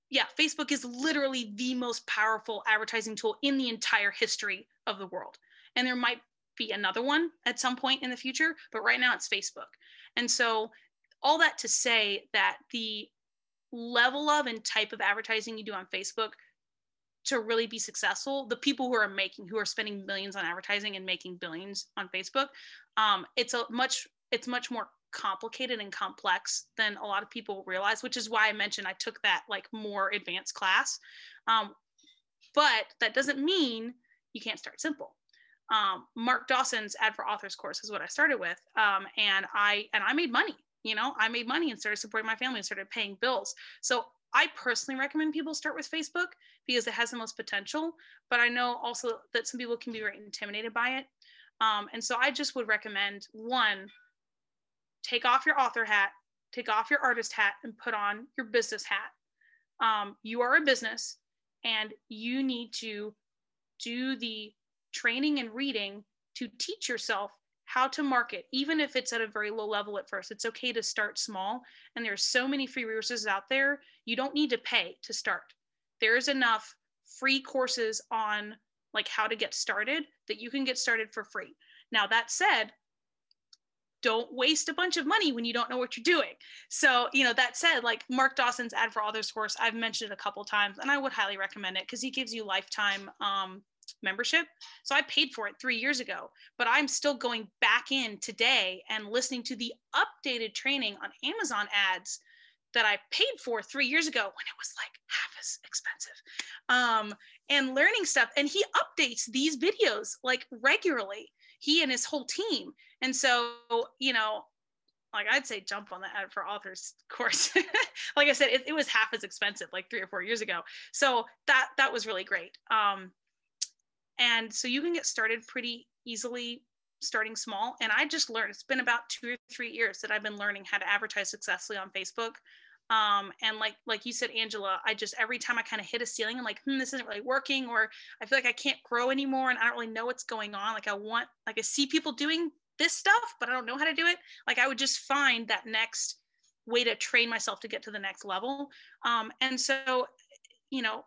yeah, Facebook is literally the most powerful advertising tool in the entire history of the world. And there might be another one at some point in the future, but right now it's Facebook. And so all that to say that the level of and type of advertising you do on Facebook to really be successful, the people who are making, who are spending millions on advertising and making billions on Facebook, it's much more complicated and complex than a lot of people realize, which is why I mentioned I took that like more advanced class. But that doesn't mean you can't start simple. Mark Dawson's Ad for Authors course is what I started with. And I made money, I made money and started supporting my family and started paying bills. So I personally recommend people start with Facebook because it has the most potential, but I know also that some people can be very intimidated by it. And so I just would recommend, one, take off your author hat, take off your artist hat, and put on your business hat. You are a business and you need to do the training and reading to teach yourself how to market, even if it's at a very low level at first. It's okay to start small. And there's so many free resources out there. You don't need to pay to start. There's enough free courses on like how to get started that you can get started for free. Now that said, don't waste a bunch of money when you don't know what you're doing. So, that said, like Mark Dawson's Ad for Authors course, I've mentioned it a couple times and I would highly recommend it because he gives you lifetime membership. So I paid for it 3 years ago, but I'm still going back in today and listening to the updated training on Amazon ads that I paid for 3 years ago when it was like half as expensive, and learning stuff. And he updates these videos like regularly, he and his whole team. And so, like I'd say jump on the Ad for Authors course. Like I said, it was half as expensive like 3 or 4 years ago. So that was really great. And so you can get started pretty easily starting small. And I just learned, it's been about 2 or 3 years that I've been learning how to advertise successfully on Facebook. And like you said, Angela, I just, every time I kind of hit a ceiling, I'm like, this isn't really working, or I feel like I can't grow anymore. And I don't really know what's going on. I see people doing this stuff, but I don't know how to do it. Like I would just find that next way to train myself to get to the next level. And so,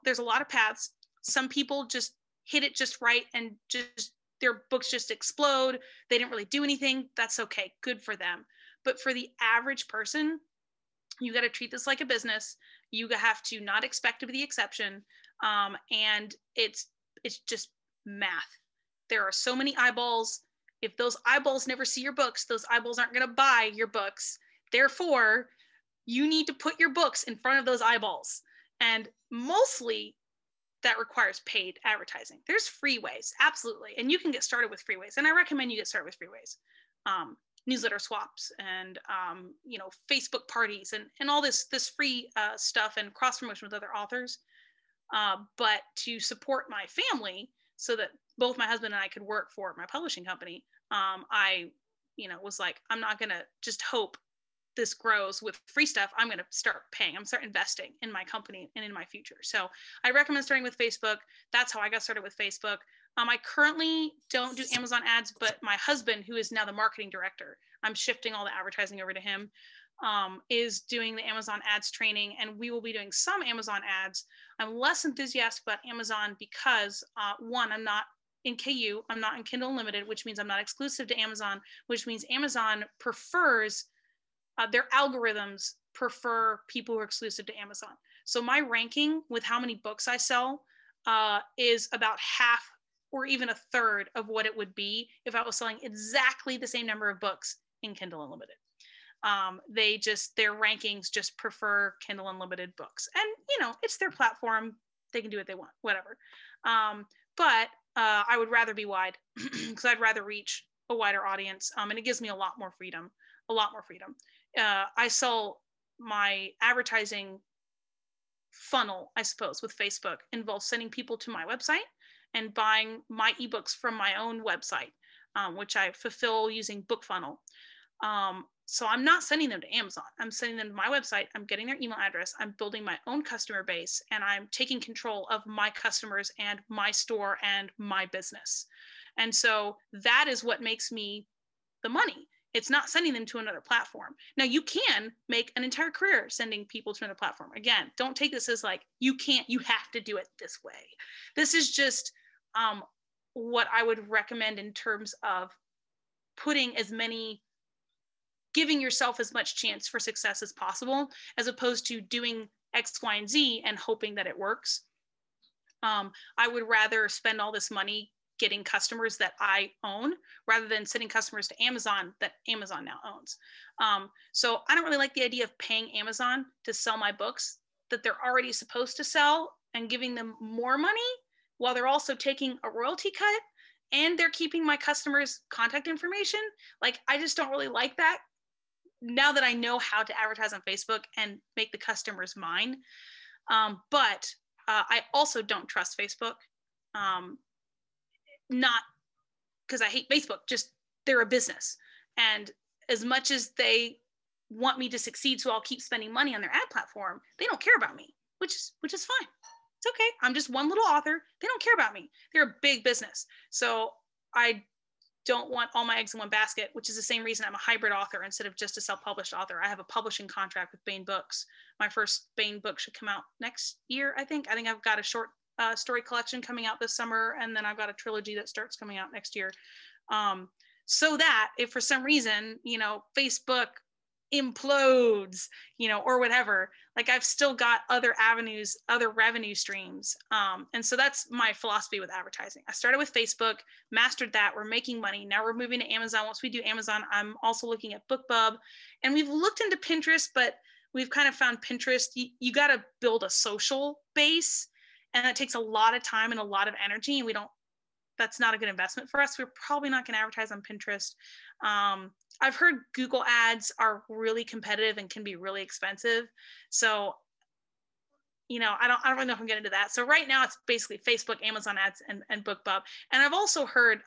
there's a lot of paths. Some people just hit it just right and just their books just explode. They didn't really do anything. That's okay, good for them. But for the average person, you got to treat this like a business. You have to not expect to be the exception. And it's just math. There are so many eyeballs. If those eyeballs never see your books, those eyeballs aren't going to buy your books. Therefore, you need to put your books in front of those eyeballs. And mostly that requires paid advertising. There's free ways, absolutely. And you can get started with free ways. And I recommend you get started with free ways. Newsletter swaps and Facebook parties and all this free stuff and cross promotion with other authors, but to support my family so that both my husband and I could work for my publishing company, I was like, I'm not gonna just hope this grows with free stuff. I'm gonna start paying. I'm starting investing in my company and in my future. So I recommend starting with Facebook. That's how I got started with Facebook. I currently don't do Amazon ads, but my husband, who is now the marketing director, I'm shifting all the advertising over to him, is doing the Amazon ads training, and we will be doing some Amazon ads. I'm less enthusiastic about Amazon because one, I'm not in KU, I'm not in Kindle Unlimited, which means I'm not exclusive to Amazon, which means Amazon prefers, their algorithms prefer people who are exclusive to Amazon. So my ranking with how many books I sell is about half or even a third of what it would be if I was selling exactly the same number of books in Kindle Unlimited. Their rankings just prefer Kindle Unlimited books. And, it's their platform. They can do what they want, whatever. But I would rather be wide because I'd rather reach a wider audience. And it gives me a lot more freedom. I sell my advertising funnel, I suppose, with Facebook involves sending people to my website and buying my ebooks from my own website, which I fulfill using BookFunnel. So I'm not sending them to Amazon. I'm sending them to my website. I'm getting their email address. I'm building my own customer base, and I'm taking control of my customers and my store and my business. And so that is what makes me the money. It's not sending them to another platform. Now, you can make an entire career sending people to another platform. Again, don't take this as like, you can't, you have to do it this way. This is just what I would recommend in terms of putting as many, giving yourself as much chance for success as possible, as opposed to doing X, Y, and Z and hoping that it works. I would rather spend all this money getting customers that I own rather than sending customers to Amazon that Amazon now owns. So I don't really like the idea of paying Amazon to sell my books that they're already supposed to sell and giving them more money while they're also taking a royalty cut and they're keeping my customers' contact information. Like, I just don't really like that. Now that I know how to advertise on Facebook and make the customers mine. But I also don't trust Facebook. Not because I hate Facebook, just they're a business. And as much as they want me to succeed, so I'll keep spending money on their ad platform, they don't care about me, which is fine. It's okay. I'm just one little author. They don't care about me. They're a big business. So I don't want all my eggs in one basket, which is the same reason I'm a hybrid author instead of just a self-published author. I have a publishing contract with Bain Books. My first Bain book should come out next year, I think. I think I've got a short story collection coming out this summer, and then I've got a trilogy that starts coming out next year. So that if for some reason, you know, Facebook implodes, you know, or whatever, like I've still got other avenues, other revenue streams. And so that's my philosophy with advertising. I started with Facebook, mastered that, we're making money. Now we're moving to Amazon. Once we do Amazon, I'm also looking at BookBub, and we've looked into Pinterest, but we've kind of found Pinterest, you got to build a social base, and that takes a lot of time and a lot of energy, and that's not a good investment for us. We're probably not going to advertise on Pinterest. I've heard Google ads are really competitive and can be really expensive. So, you know, I don't really know if I'm getting into that. So right now it's basically Facebook, Amazon ads, and BookBub. And I've also heard,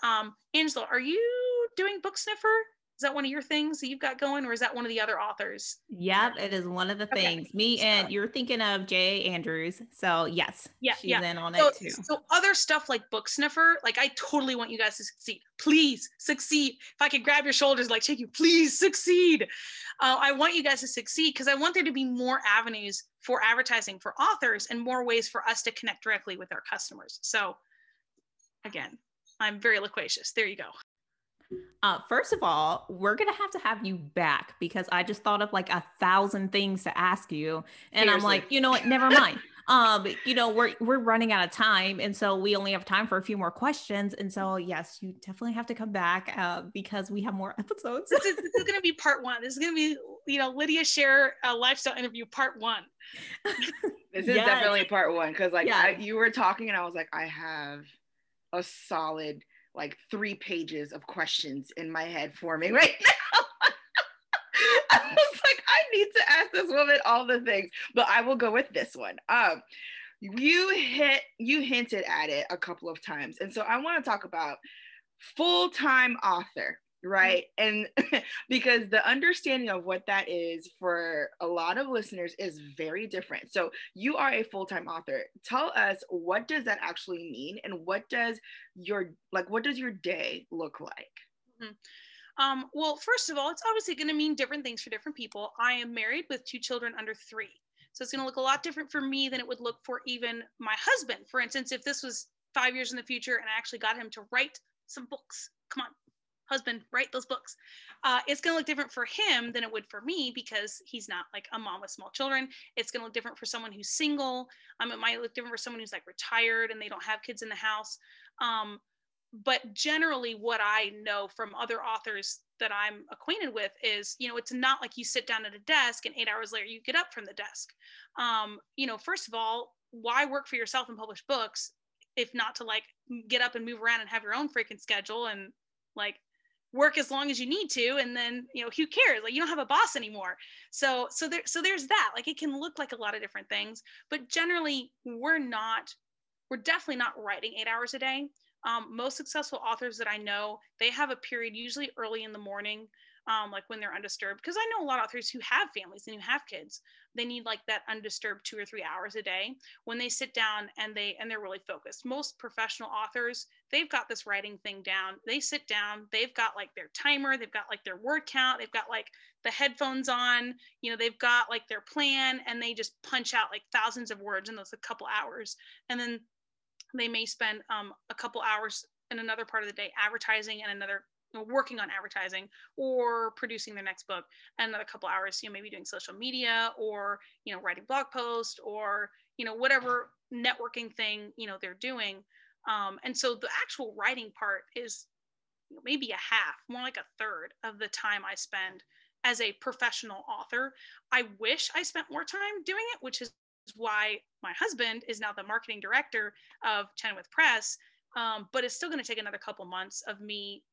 Angela, are you doing Booksniffer? Is that one of your things that you've got going, or is that one of the other authors? Yep, it is one of the things. Okay. Me and you're thinking of J.A. Andrews. So yes, she's in on it too. So other stuff like Booksniffer, like I totally want you guys to succeed. Please succeed. If I could grab your shoulders, like shake you, please succeed. I want you guys to succeed because I want there to be more avenues for advertising for authors and more ways for us to connect directly with our customers. So again, I'm very loquacious. There you go. First of all, we're going to have you back because I just thought of like 1,000 things to ask you. And seriously. I'm like, you know what? Never mind. You know, we're running out of time. And so we only have time for a few more questions. And so, yes, you definitely have to come back because we have more episodes. This is going to be part one. This is going to be, you know, Lydia Scherer lifestyle interview part one. This is definitely part one. Cause like you were talking and I was like, I have a solid like 3 pages of questions in my head forming right now. I was like, I need to ask this woman all the things, but I will go with this one. You hinted at it a couple of times. And so I want to talk about full-time author, right? Mm-hmm. And because the understanding of what that is for a lot of listeners is very different. So you are a full-time author. Tell us, what does that actually mean? And what does your day look like? Mm-hmm. Well, first of all, it's obviously going to mean different things for different people. I am married with 2 children under 3. So it's going to look a lot different for me than it would look for even my husband. For instance, if this was 5 years in the future and I actually got him to write some books, come on, husband, write those books. It's going to look different for him than it would for me because he's not like a mom with small children. It's going to look different for someone who's single. It might look different for someone who's like retired and they don't have kids in the house. But generally what I know from other authors that I'm acquainted with is, you know, it's not like you sit down at a desk and 8 hours later you get up from the desk. You know, first of all, why work for yourself and publish books if not to like get up and move around and have your own freaking schedule and like work as long as you need to, and then, you know, who cares? Like, you don't have a boss anymore. So there's that. Like, it can look like a lot of different things, but generally we're definitely not writing 8 hours a day. Most successful authors that I know, they have a period usually early in the morning like when they're undisturbed, because I know a lot of authors who have families and who have kids, they need like that undisturbed 2 or 3 hours a day when they sit down and they're really focused. Most professional authors, they've got this writing thing down. They sit down, they've got like their timer, they've got like their word count, they've got like the headphones on, you know, they've got like their plan, and they just punch out like thousands of words in those a couple hours. And then they may spend a couple hours in another part of the day advertising, and another working on advertising or producing their next book, and another couple hours, you know, maybe doing social media, or, you know, writing blog posts, or, you know, whatever networking thing, you know, they're doing. And so the actual writing part is maybe a half, more like a third of the time I spend as a professional author. I wish I spent more time doing it, which is why my husband is now the marketing director of Chenoweth Press. But it's still going to take another couple months of me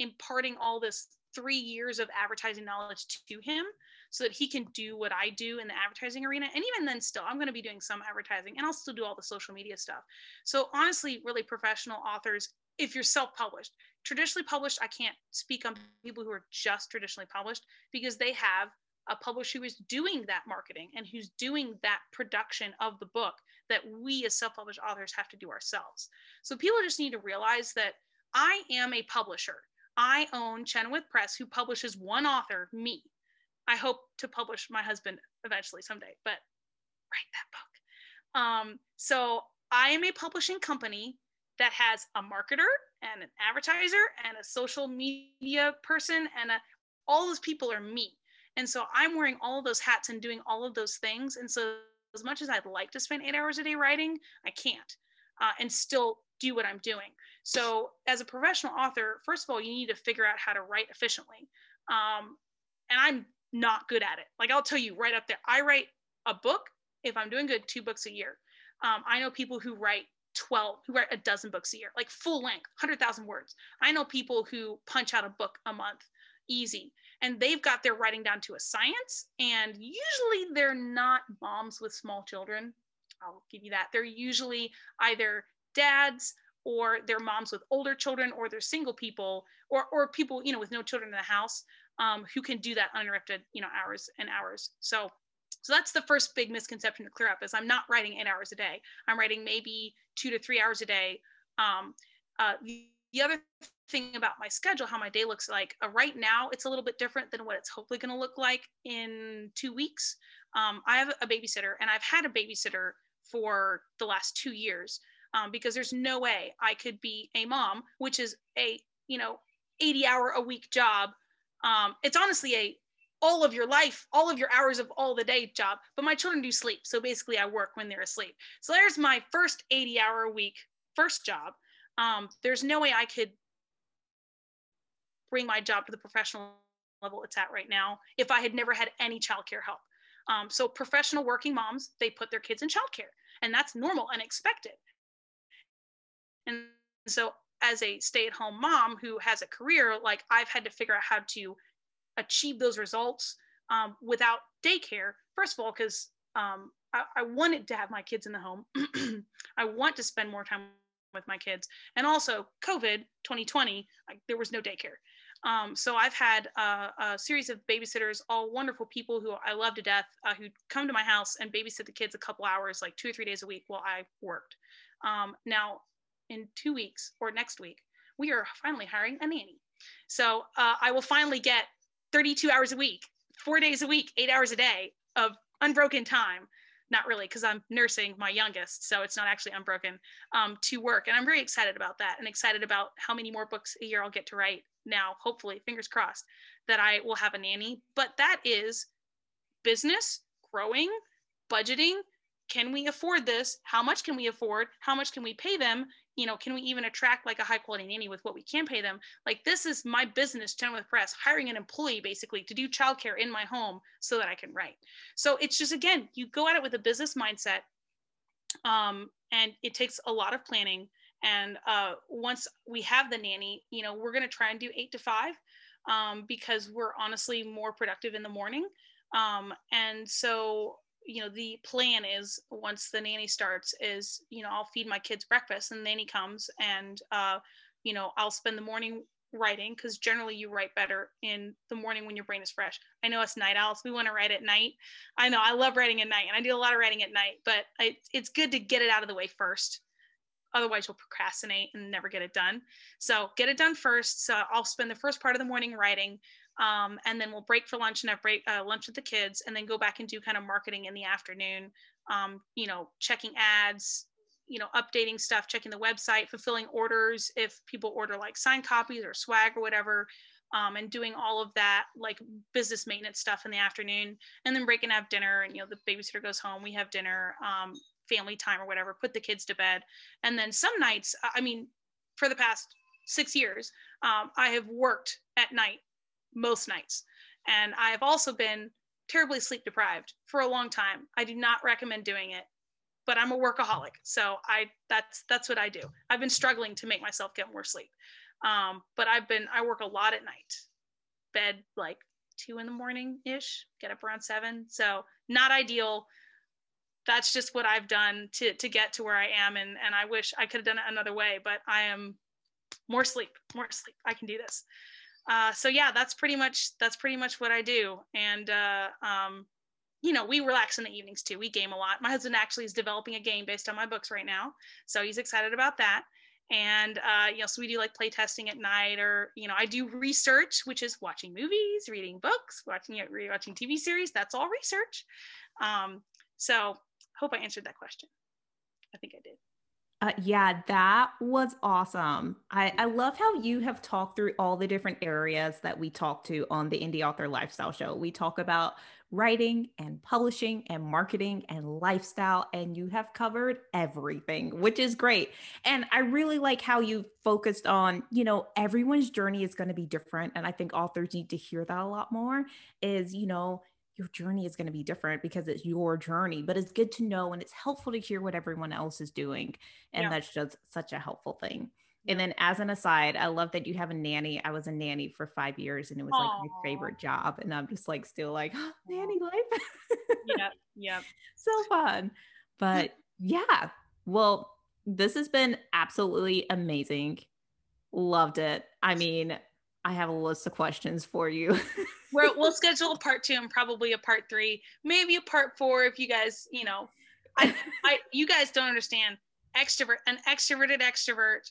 imparting all this 3 years of advertising knowledge to him so that he can do what I do in the advertising arena. And even then still, I'm going to be doing some advertising, and I'll still do all the social media stuff. So honestly, really professional authors, if you're self-published, traditionally published, I can't speak on people who are just traditionally published, because they have a publisher who is doing that marketing and who's doing that production of the book that we as self-published authors have to do ourselves. So people just need to realize that I am a publisher. I own Chenoweth Press, who publishes one author, me. I hope to publish my husband eventually someday, but write that book. So I am a publishing company that has a marketer and an advertiser and a social media person, and all those people are me. And so I'm wearing all of those hats and doing all of those things. And so as much as I'd like to spend 8 hours a day writing, I can't and still do what I'm doing. So as a professional author, first of all, you need to figure out how to write efficiently. And I'm not good at it. Like, I'll tell you right up there, I write a book, if I'm doing good, 2 books a year. I know people who write 12, who write a dozen books a year, like full length, 100,000 words. I know people who punch out a book a month, easy. And they've got their writing down to a science, and usually they're not moms with small children. I'll give you that. They're usually either dads, or they're moms with older children, or they're single people, or people, you know, with no children in the house, who can do that uninterrupted, you know, hours and hours. So that's the first big misconception to clear up, is I'm not writing 8 hours a day. I'm writing maybe 2 to 3 hours a day. The other thing about my schedule, how my day looks like, right now, it's a little bit different than what it's hopefully going to look like in 2 weeks. I have a babysitter, and I've had a babysitter for the last 2 years, because there's no way I could be a mom, which is a, you know, 80-hour-a-week job. It's honestly all of your life, all of your hours of all the day job, but my children do sleep. So basically I work when they're asleep. So there's my first 80-hour-a-week first job. There's no way I could bring my job to the professional level it's at right now if I had never had any childcare help. So professional working moms, they put their kids in childcare, and that's normal and expected. And so as a stay-at-home mom who has a career, like, I've had to figure out how to achieve those results without daycare, first of all, because I wanted to have my kids in the home. I want to spend more time with my kids. And also COVID 2020, like, there was no daycare. So I've had a series of babysitters, all wonderful people who I love to death, who come to my house and babysit the kids a couple hours, like 2 or 3 days a week while I worked. Now, in 2 weeks, or next week, we are finally hiring a nanny. So I will finally get 32 hours a week, 4 days a week, 8 hours a day of unbroken time. Not really, because I'm nursing my youngest, so it's not actually unbroken, to work. And I'm very excited about that, and excited about how many more books a year I'll get to write now, hopefully, fingers crossed, that I will have a nanny. But that is business, growing, budgeting. Can we afford this? How much can we afford? How much can we pay them? You know, can we even attract like a high quality nanny with what we can pay them? Like, this is my business, Chenoweth Press, hiring an employee basically to do childcare in my home so that I can write. So it's just, again, you go at it with a business mindset, and it takes a lot of planning. And once we have the nanny, you know, we're going to try and do 8 to 5, because we're honestly more productive in the morning. And so, you know, the plan is, once the nanny starts, is, you know, I'll feed my kids breakfast, and the nanny comes, and, you know, I'll spend the morning writing, because generally you write better in the morning when your brain is fresh. I know us night owls, we want to write at night. I know I love writing at night and I do a lot of writing at night, but it's good to get it out of the way first. Otherwise you'll procrastinate and never get it done. So get it done first. So I'll spend the first part of the morning writing, and then we'll break for lunch and have lunch with the kids, and then go back and do kind of marketing in the afternoon, you know, checking ads, you know, updating stuff, checking the website, fulfilling orders if people order like signed copies or swag or whatever, and doing all of that like business maintenance stuff in the afternoon, and then break and have dinner, and, you know, the babysitter goes home, we have dinner, family time or whatever, put the kids to bed. And then some nights, I mean, for the past 6 years, I have worked at night most nights, and I have also been terribly sleep deprived for a long time. I do not recommend doing it, but I'm a workaholic, so that's what I do. I've been struggling to make myself get more sleep, but I work a lot at night. Bed like 2 in the morning ish, get up around 7. So not ideal. That's just what I've done to get to where I am, and I wish I could have done it another way, but I am more sleep. I can do this. So yeah, that's pretty much what I do. And you know, we relax in the evenings too. We game a lot. My husband actually is developing a game based on my books right now, so he's excited about that. And you know, so we do like play testing at night, or, you know, I do research, which is watching movies, reading books, rewatching TV series. That's all research. So hope I answered that question. I think I did. Yeah, that was awesome. I love how you have talked through all the different areas that we talk to on the Indie Author Lifestyle Show. We talk about writing and publishing and marketing and lifestyle, and you have covered everything, which is great. And I really like how you focused on, you know, everyone's journey is going to be different. And I think authors need to hear that a lot more is, you know, your journey is going to be different because it's your journey, but it's good to know and it's helpful to hear what everyone else is doing. And that's just such a helpful thing. And then as an aside, I love that you have a nanny. I was a nanny for 5 years and it was like my favorite job. And I'm just like, still like, oh, nanny life. Yeah. So fun. But yeah, well, this has been absolutely amazing. Loved it. I mean, I have a list of questions for you. We'll schedule a part 2 and probably a part 3, maybe a part 4. If you guys, you know, you guys don't understand an extroverted extrovert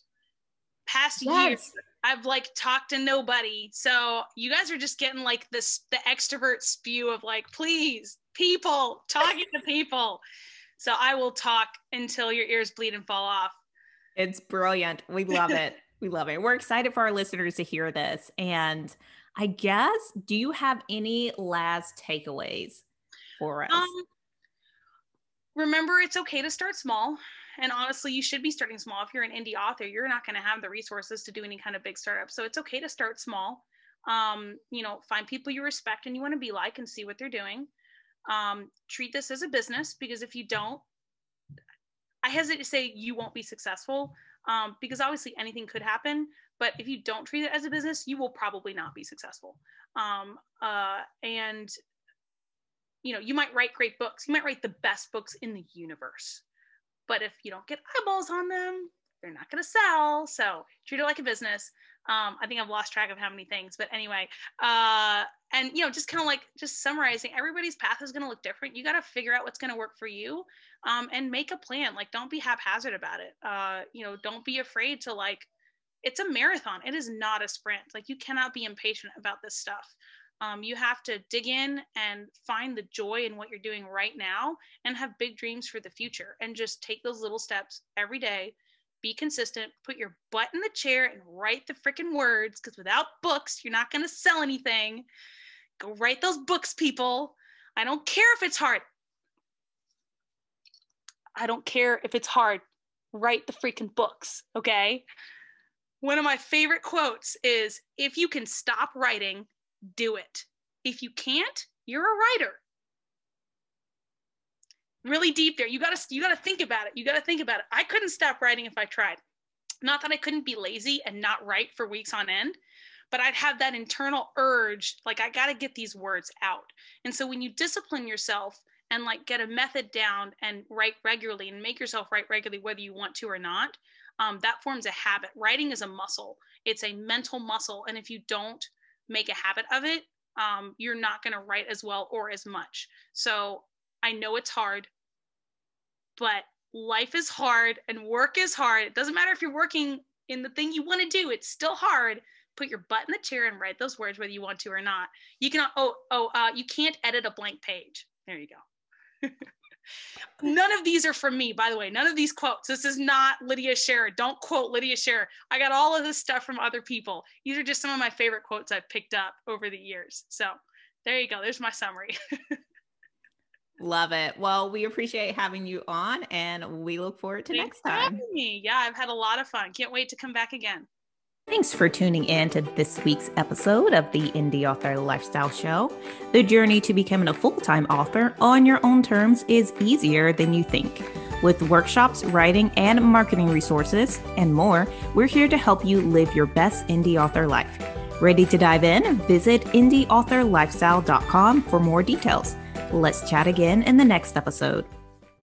past years. I've like talked to nobody. So you guys are just getting like this, the extrovert spew of like, please, people, talking to people. So I will talk until your ears bleed and fall off. It's brilliant. We love it. We love it. We're excited for our listeners to hear this. And I guess, do you have any last takeaways for us? Remember, it's okay to start small. And honestly, you should be starting small. If you're an indie author, you're not going to have the resources to do any kind of big startup. So it's okay to start small. You know, find people you respect and you want to be like, and see what they're doing. Treat this as a business, because if you don't, I hesitate to say you won't be successful. Because obviously anything could happen, but if you don't treat it as a business, you will probably not be successful. And you know, you might write great books. You might write the best books in the universe, but if you don't get eyeballs on them, they're not going to sell. So treat it like a business. I think I've lost track of how many things, but anyway, and you know, just kind of like just summarizing, everybody's path is going to look different. You got to figure out what's going to work for you, and make a plan. Like, don't be haphazard about it. You know, don't be afraid to like, it's a marathon. It is not a sprint. Like, you cannot be impatient about this stuff. You have to dig in and find the joy in what you're doing right now, and have big dreams for the future, and just take those little steps every day. Be consistent, put your butt in the chair and write the freaking words, because without books, you're not going to sell anything. Go write those books, people. I don't care if it's hard. I don't care if it's hard. Write the freaking books, okay? One of my favorite quotes is, if you can stop writing, do it. If you can't, you're a writer. Really deep there. You gotta think about it. You gotta think about it. I couldn't stop writing if I tried. Not that I couldn't be lazy and not write for weeks on end, but I'd have that internal urge, like, I gotta get these words out. And so when you discipline yourself and like get a method down and write regularly and make yourself write regularly, whether you want to or not, that forms a habit. Writing is a muscle. It's a mental muscle. And if you don't make a habit of it, you're not going to write as well or as much. So I know it's hard, but life is hard and work is hard. It doesn't matter if you're working in the thing you want to do. It's still hard. Put your butt in the chair and write those words, whether you want to or not. You cannot, you can't edit a blank page. There you go. None of these are from me, by the way. None of these quotes. This is not Lydia Scherer. Don't quote Lydia Scherer. I got all of this stuff from other people. These are just some of my favorite quotes I've picked up over the years. So there you go. There's my summary. Love it. Well, we appreciate having you on, and we look forward to next time. Yeah, I've had a lot of fun. Can't wait to come back again. Thanks for tuning in to this week's episode of the Indie Author Lifestyle Show. The journey to becoming a full-time author on your own terms is easier than you think. With workshops, writing, and marketing resources, and more, we're here to help you live your best indie author life. Ready to dive in? Visit indieauthorlifestyle.com for more details. Let's chat again in the next episode.